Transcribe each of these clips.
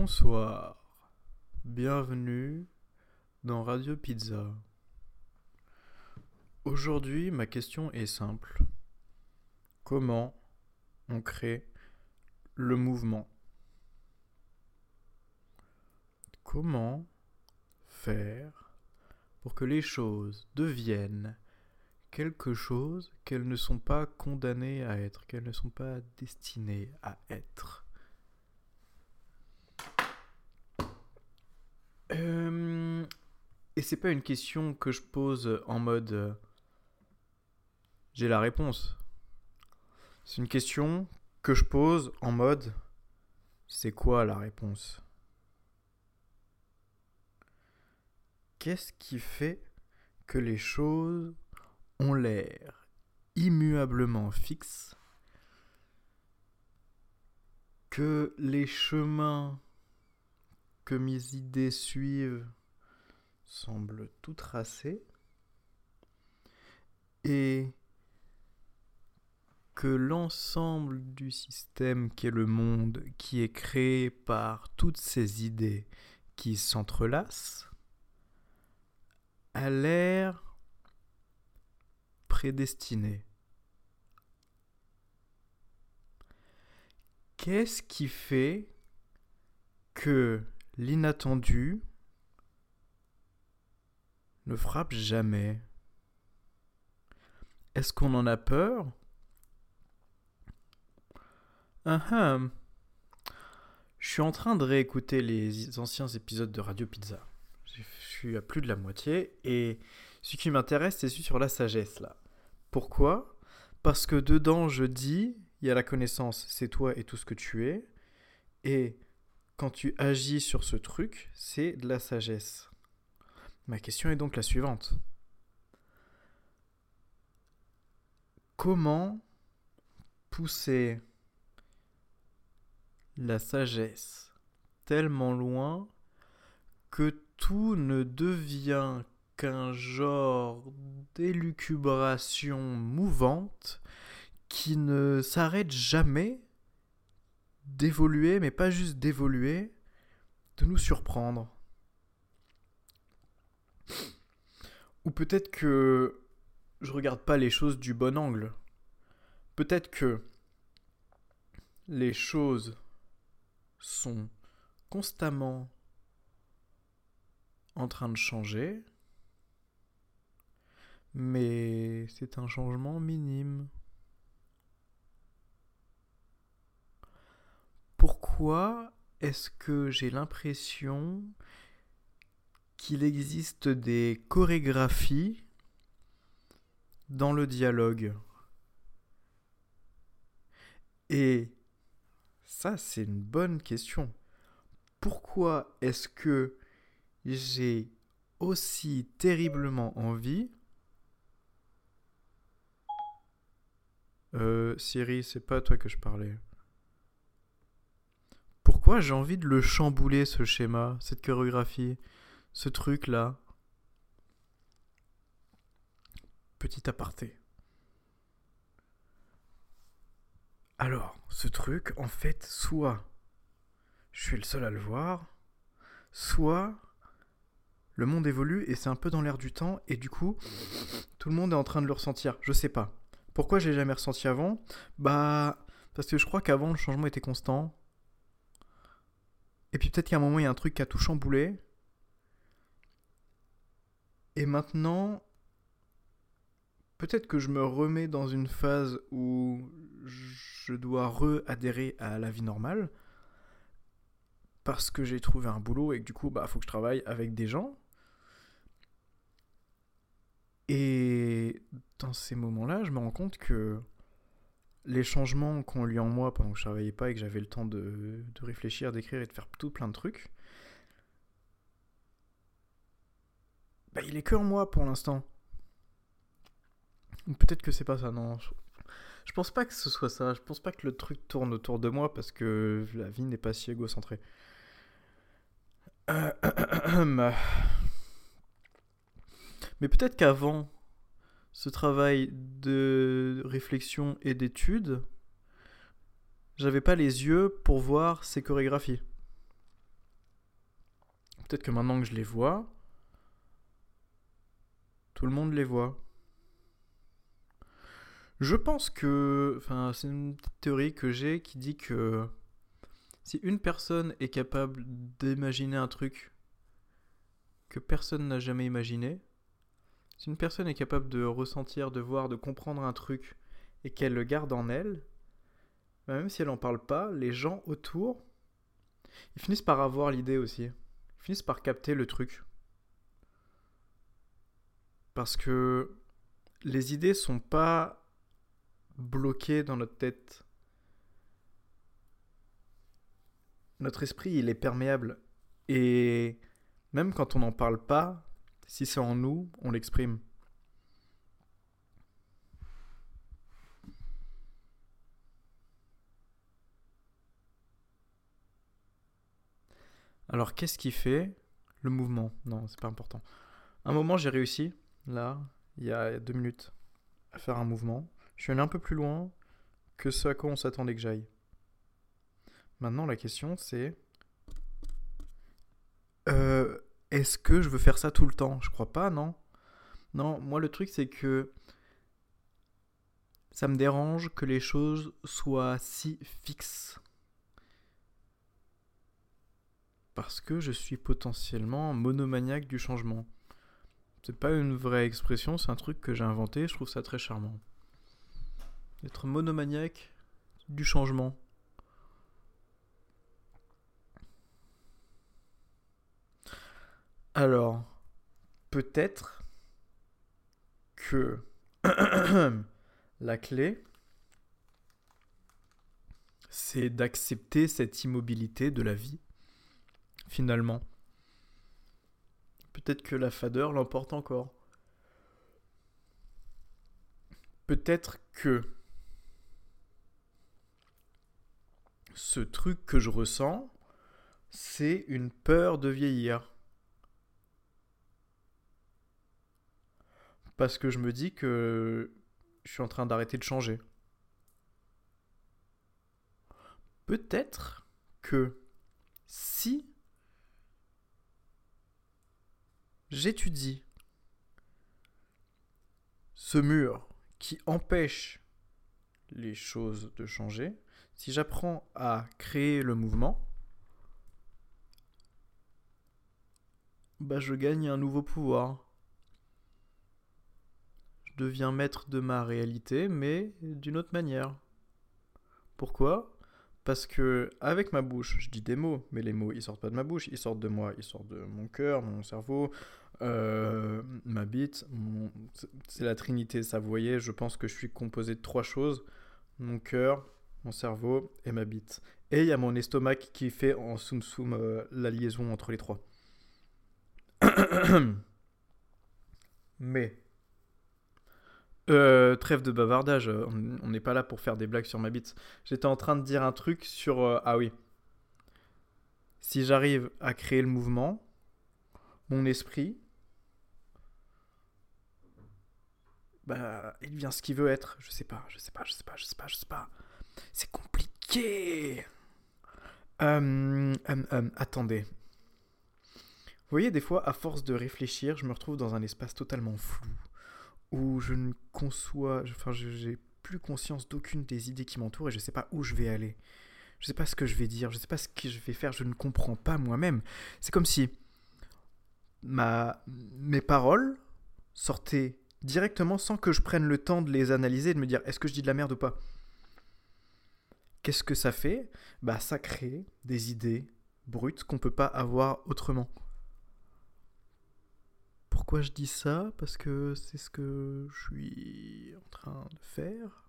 Bonsoir, bienvenue dans Radio Pizza. Aujourd'hui, ma question est simple. Comment on crée le mouvement ? Comment faire pour que les choses deviennent quelque chose qu'elles ne sont pas condamnées à être, qu'elles ne sont pas destinées à être ? Et c'est pas une question que je pose en mode j'ai la réponse. C'est une question que je pose en mode c'est quoi la réponse ? Qu'est-ce qui fait que les choses ont l'air immuablement fixes, que les chemins que mes idées suivent semblent tout tracés et que l'ensemble du système qu'est le monde, qui est créé par toutes ces idées qui s'entrelacent, a l'air prédestiné. Qu'est-ce qui fait que l'inattendu ne frappe jamais? Est-ce qu'on en a peur? Je suis en train de réécouter les anciens épisodes de Radio Pizza. Je suis à plus de la moitié et ce qui m'intéresse, c'est celui sur la sagesse, là. Pourquoi? Parce que dedans, je dis, il y a la connaissance, c'est toi et tout ce que tu es, et quand tu agis sur ce truc, c'est de la sagesse. Ma question est donc la suivante. Comment pousser la sagesse tellement loin que tout ne devient qu'un genre d'élucubration mouvante qui ne s'arrête jamais d'évoluer, mais pas juste d'évoluer, de nous surprendre. Ou peut-être que je regarde pas les choses du bon angle. Peut-être que les choses sont constamment en train de changer, mais c'est un changement minime. Pourquoi est-ce que j'ai l'impression qu'il existe des chorégraphies dans le dialogue ? Et ça, c'est une bonne question. Pourquoi est-ce que j'ai aussi terriblement envie... Siri, c'est pas à toi que je parlais. Pourquoi j'ai envie de le chambouler, ce schéma, cette chorégraphie, ce truc-là? Petit aparté. Alors, ce truc, en fait, soit je suis le seul à le voir, soit le monde évolue et c'est un peu dans l'air du temps et du coup, tout le monde est en train de le ressentir. Je sais pas. Pourquoi je l'ai jamais ressenti avant ? Bah, parce que je crois qu'avant, le changement était constant. Et puis peut-être qu'à un moment, il y a un truc qui a tout chamboulé. Et maintenant, peut-être que je me remets dans une phase où je dois re-adhérer à la vie normale parce que j'ai trouvé un boulot et que du coup, bah, faut que je travaille avec des gens. Et dans ces moments-là, je me rends compte que les changements qu'ont eu lieu en moi pendant que je travaillais pas et que j'avais le temps de réfléchir, d'écrire et de faire tout plein de trucs, bah, il est que en moi pour l'instant. Peut-être que c'est pas ça, non. Je pense pas que ce soit ça. Je pense pas que le truc tourne autour de moi parce que la vie n'est pas si égocentrée. Mais peut-être qu'avant ce travail de réflexion et d'étude, j'avais pas les yeux pour voir ces chorégraphies. Peut-être que maintenant que je les vois, tout le monde les voit. Je pense que... Enfin, c'est une petite théorie que j'ai qui dit que si une personne est capable d'imaginer un truc que personne n'a jamais imaginé, si une personne est capable de ressentir, de voir, de comprendre un truc et qu'elle le garde en elle, même si elle n'en parle pas, les gens autour, ils finissent par avoir l'idée aussi. Ils finissent par capter le truc. Parce que les idées sont pas bloquées dans notre tête. Notre esprit, il est perméable. Et même quand on n'en parle pas, si c'est en nous, on l'exprime. Alors, qu'est-ce qui fait le mouvement ? Non, c'est pas important. Un moment, j'ai réussi, là, il y a 2 minutes, à faire un mouvement. Je suis allé un peu plus loin que ce à quoi on s'attendait que j'aille. Maintenant, la question, c'est... est-ce que je veux faire ça tout le temps ? Je crois pas, non ? Non, moi, le truc, c'est que ça me dérange que les choses soient si fixes. Parce que je suis potentiellement monomaniaque du changement. C'est pas une vraie expression, c'est un truc que j'ai inventé, je trouve ça très charmant. Être monomaniaque du changement. Alors, peut-être que la clé, c'est d'accepter cette immobilité de la vie. Finalement. Peut-être que la fadeur l'emporte encore. Peut-être que ce truc que je ressens, c'est une peur de vieillir. Parce que je me dis que je suis en train d'arrêter de changer. Peut-être que si j'étudie ce mur qui empêche les choses de changer. Si j'apprends à créer le mouvement, bah je gagne un nouveau pouvoir. Je deviens maître de ma réalité, mais d'une autre manière. Pourquoi ? Parce que avec ma bouche, je dis des mots, mais les mots, ils sortent pas de ma bouche, ils sortent de moi, ils sortent de mon cœur, mon cerveau, ma bite, c'est la trinité, ça vous voyez, je pense que je suis composé de 3 choses, mon cœur, mon cerveau et ma bite. Et il y a mon estomac qui fait en soum-soum la liaison entre les 3. Mais... trêve de bavardage, on n'est pas là pour faire des blagues sur ma bite. J'étais en train de dire un truc sur... ah oui. Si j'arrive à créer le mouvement, mon esprit, bah, il devient ce qu'il veut être. Je sais pas. C'est compliqué. Attendez. Vous voyez, des fois, à force de réfléchir, je me retrouve dans un espace totalement flou. Où je ne conçois... Enfin, je n'ai plus conscience d'aucune des idées qui m'entourent et je ne sais pas où je vais aller. Je ne sais pas ce que je vais dire, je ne sais pas ce que je vais faire, je ne comprends pas moi-même. C'est comme si mes paroles sortaient directement sans que je prenne le temps de les analyser et de me dire « Est-ce que je dis de la merde ou pas ?» Qu'est-ce que ça fait ? Bah, ça crée des idées brutes qu'on ne peut pas avoir autrement. Pourquoi je dis ça ? Parce que c'est ce que je suis en train de faire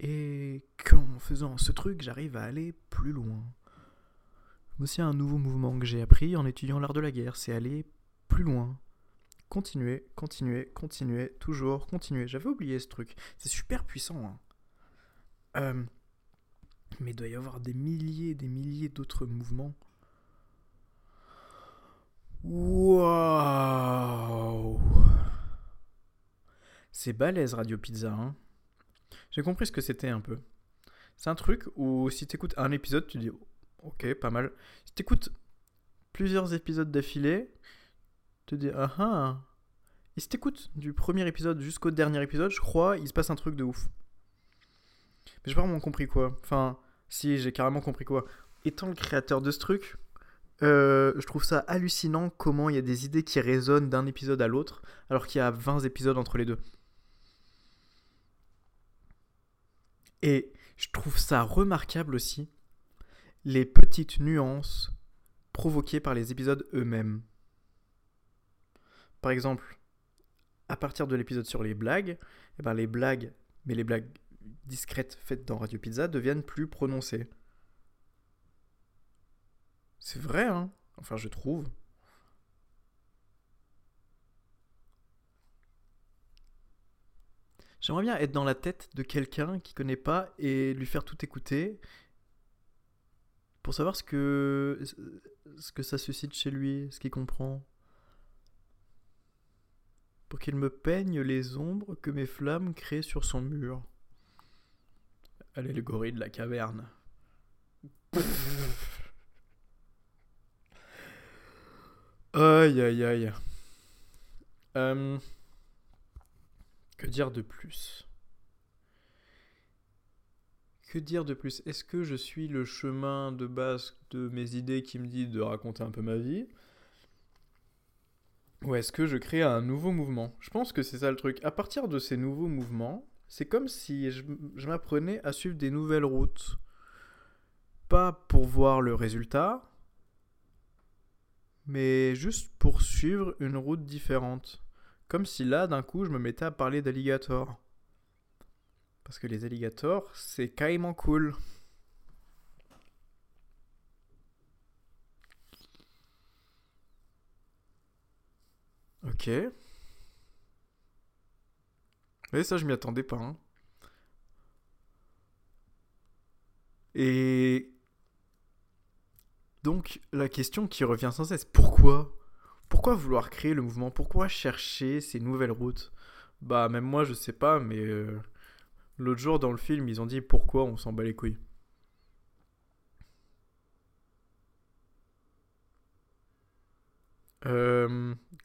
et qu'en faisant ce truc, j'arrive à aller plus loin. Aussi un nouveau mouvement que j'ai appris en étudiant l'art de la guerre, c'est aller plus loin. Continuer, toujours continuer. J'avais oublié ce truc, c'est super puissant. Mais il doit y avoir des milliers d'autres mouvements. Waouh! C'est balèze Radio Pizza, hein? J'ai compris ce que c'était un peu. C'est un truc où si t'écoutes un épisode, tu dis « Ok, pas mal ». Si t'écoutes plusieurs épisodes d'affilée, tu te dis « Ah ah !» Et si t'écoutes du premier épisode jusqu'au dernier épisode, je crois, il se passe un truc de ouf. Mais j'ai pas vraiment compris quoi. Enfin, si, j'ai carrément compris quoi. Étant le créateur de ce truc, je trouve ça hallucinant comment il y a des idées qui résonnent d'un épisode à l'autre, alors qu'il y a 20 épisodes entre les deux. Et je trouve ça remarquable aussi, les petites nuances provoquées par les épisodes eux-mêmes. Par exemple, à partir de l'épisode sur les blagues, eh ben les blagues discrètes faites dans Radio Pizza deviennent plus prononcées. C'est vrai, hein ? Enfin, je trouve. J'aimerais bien être dans la tête de quelqu'un qui connaît pas et lui faire tout écouter pour savoir ce que ça suscite chez lui, ce qu'il comprend. Pour qu'il me peigne les ombres que mes flammes créent sur son mur. Allégorie de la caverne. Aïe, aïe, aïe. Que dire de plus ? Que dire de plus ? Est-ce que je suis le chemin de base de mes idées qui me dit de raconter un peu ma vie ? Ou est-ce que je crée un nouveau mouvement ? Je pense que c'est ça le truc. À partir de ces nouveaux mouvements, c'est comme si je m'apprenais à suivre des nouvelles routes. Pas pour voir le résultat, mais juste pour suivre une route différente. Comme si là, d'un coup, je me mettais à parler d'alligators. Parce que les alligators, c'est carrément cool. Ok. Et ça, je m'y attendais pas. Hein. Et donc, la question qui revient sans cesse, pourquoi ? Pourquoi vouloir créer le mouvement ? Pourquoi chercher ces nouvelles routes ? Bah, même moi, je sais pas, mais l'autre jour, dans le film, ils ont dit « Pourquoi on s'en bat les couilles ?»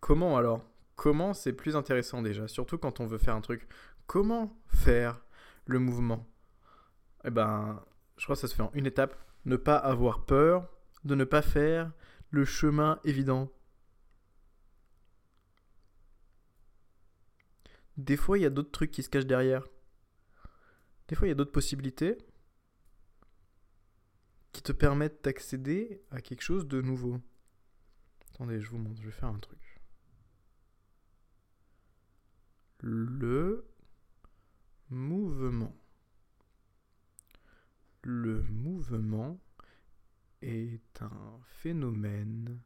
Comment alors ? Comment c'est plus intéressant déjà, surtout quand on veut faire un truc. Comment faire le mouvement ? Eh ben, je crois que ça se fait en une étape. Ne pas avoir peur de ne pas faire le chemin évident. Des fois, il y a d'autres trucs qui se cachent derrière. Des fois, il y a d'autres possibilités qui te permettent d'accéder à quelque chose de nouveau. Attendez, je vous montre, je vais faire un truc. Le mouvement. Le mouvement est un phénomène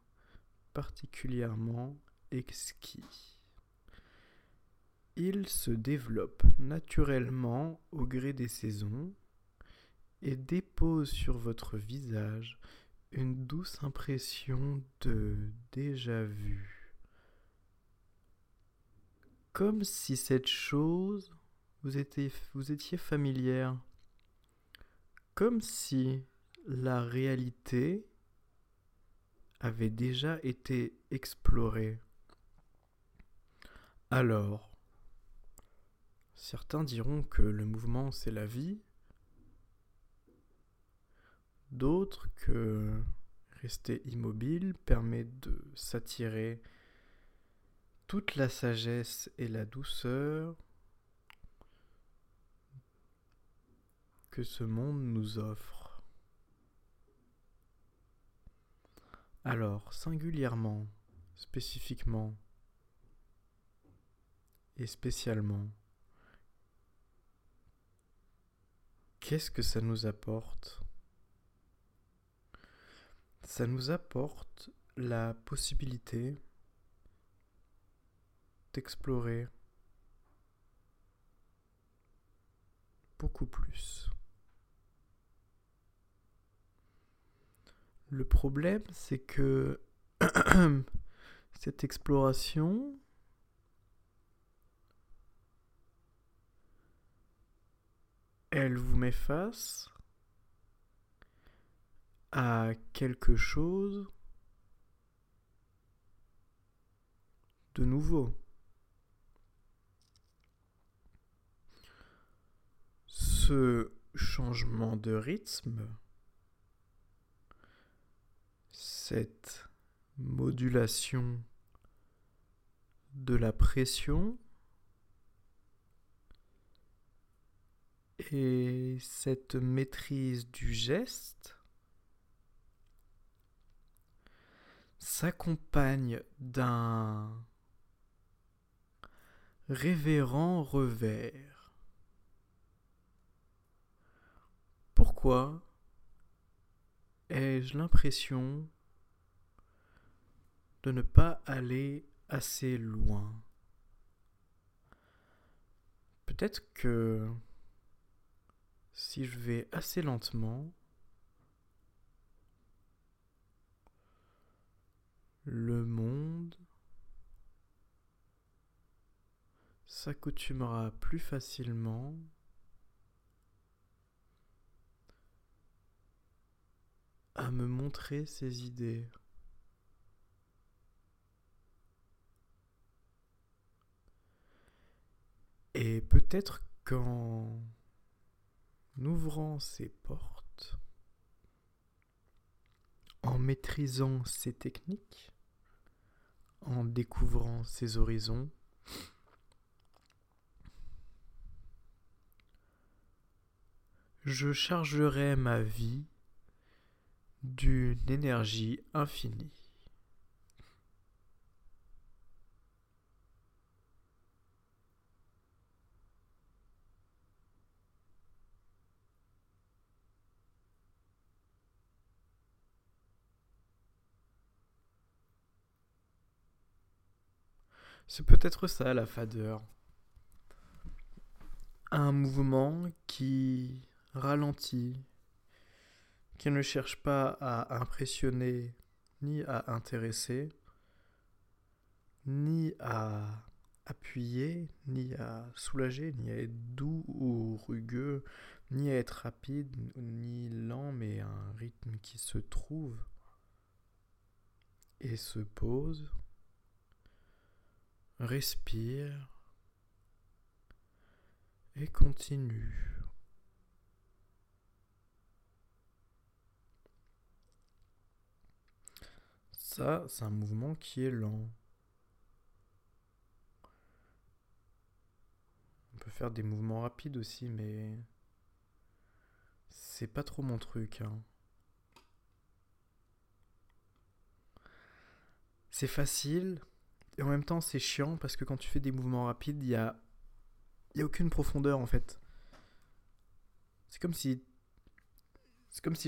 particulièrement exquis. Il se développe naturellement au gré des saisons et dépose sur votre visage une douce impression de déjà-vu. Comme si cette chose vous étiez familière. Comme si la réalité avait déjà été explorée. Alors, certains diront que le mouvement, c'est la vie. D'autres que rester immobile permet de s'attirer toute la sagesse et la douceur que ce monde nous offre. Alors, singulièrement, spécifiquement et spécialement, qu'est-ce que ça nous apporte ? Ça nous apporte la possibilité d'explorer beaucoup plus. Le problème, c'est que cette exploration elle vous met face à quelque chose de nouveau. Ce changement de rythme, cette modulation de la pression et cette maîtrise du geste s'accompagne d'un révérend revers. Pourquoi ai-je l'impression de ne pas aller assez loin? Peut-être que si je vais assez lentement, le monde s'accoutumera plus facilement à me montrer ses idées. Et peut-être qu'en ouvrant ses portes, en maîtrisant ses techniques, en découvrant ses horizons, je chargerai ma vie d'une énergie infinie. C'est peut-être ça la fadeur. Un mouvement qui ralentit, qui ne cherche pas à impressionner, ni à intéresser, ni à appuyer, ni à soulager, ni à être doux ou rugueux, ni à être rapide, ni lent, mais un rythme qui se trouve et se pose. Respire et continue. Ça, c'est un mouvement qui est lent. On peut faire des mouvements rapides aussi, mais c'est pas trop mon truc, hein. C'est facile. Et en même temps, c'est chiant parce que quand tu fais des mouvements rapides, il y a aucune profondeur en fait. C'est comme si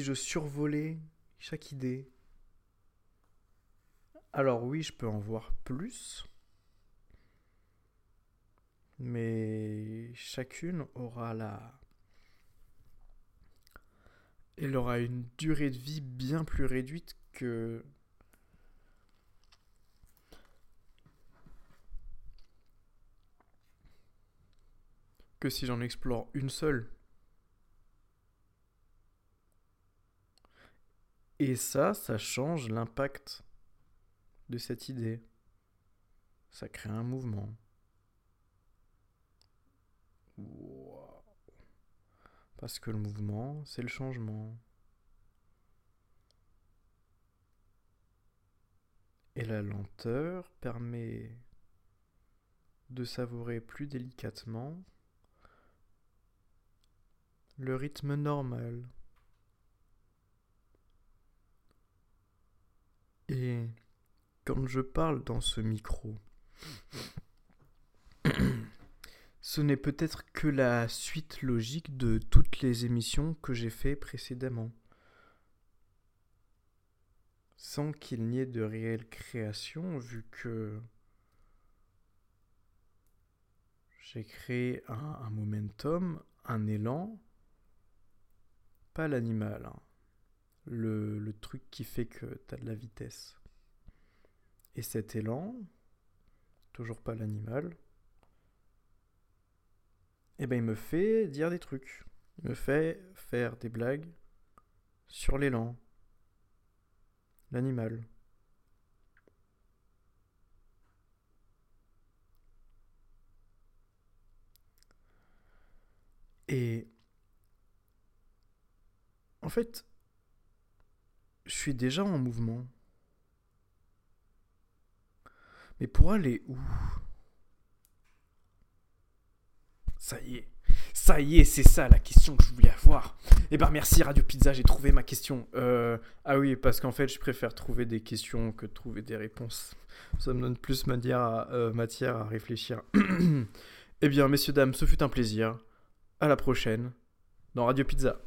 je survolais chaque idée. Alors oui, je peux en voir plus, mais chacune aura elle aura une durée de vie bien plus réduite que si j'en explore une seule. Et ça change l'impact de cette idée. Ça crée un mouvement. Wow. Parce que le mouvement, c'est le changement. Et la lenteur permet de savourer plus délicatement le rythme normal. Et quand je parle dans ce micro, ce n'est peut-être que la suite logique de toutes les émissions que j'ai fait précédemment, sans qu'il n'y ait de réelle création, vu que j'ai créé un momentum, un élan. Pas l'animal, hein. Le truc qui fait que t'as de la vitesse. Et cet élan, toujours pas l'animal, et ben il me fait dire des trucs. Il me fait faire des blagues sur l'élan, l'animal. Et en fait, je suis déjà en mouvement. Mais pour aller où ? Ça y est, c'est ça la question que je voulais avoir. Eh ben merci Radio Pizza, j'ai trouvé ma question. Ah oui, parce qu'en fait, je préfère trouver des questions que trouver des réponses. Ça me donne plus matière à réfléchir. Eh bien, messieurs, dames, ce fut un plaisir. À la prochaine dans Radio Pizza.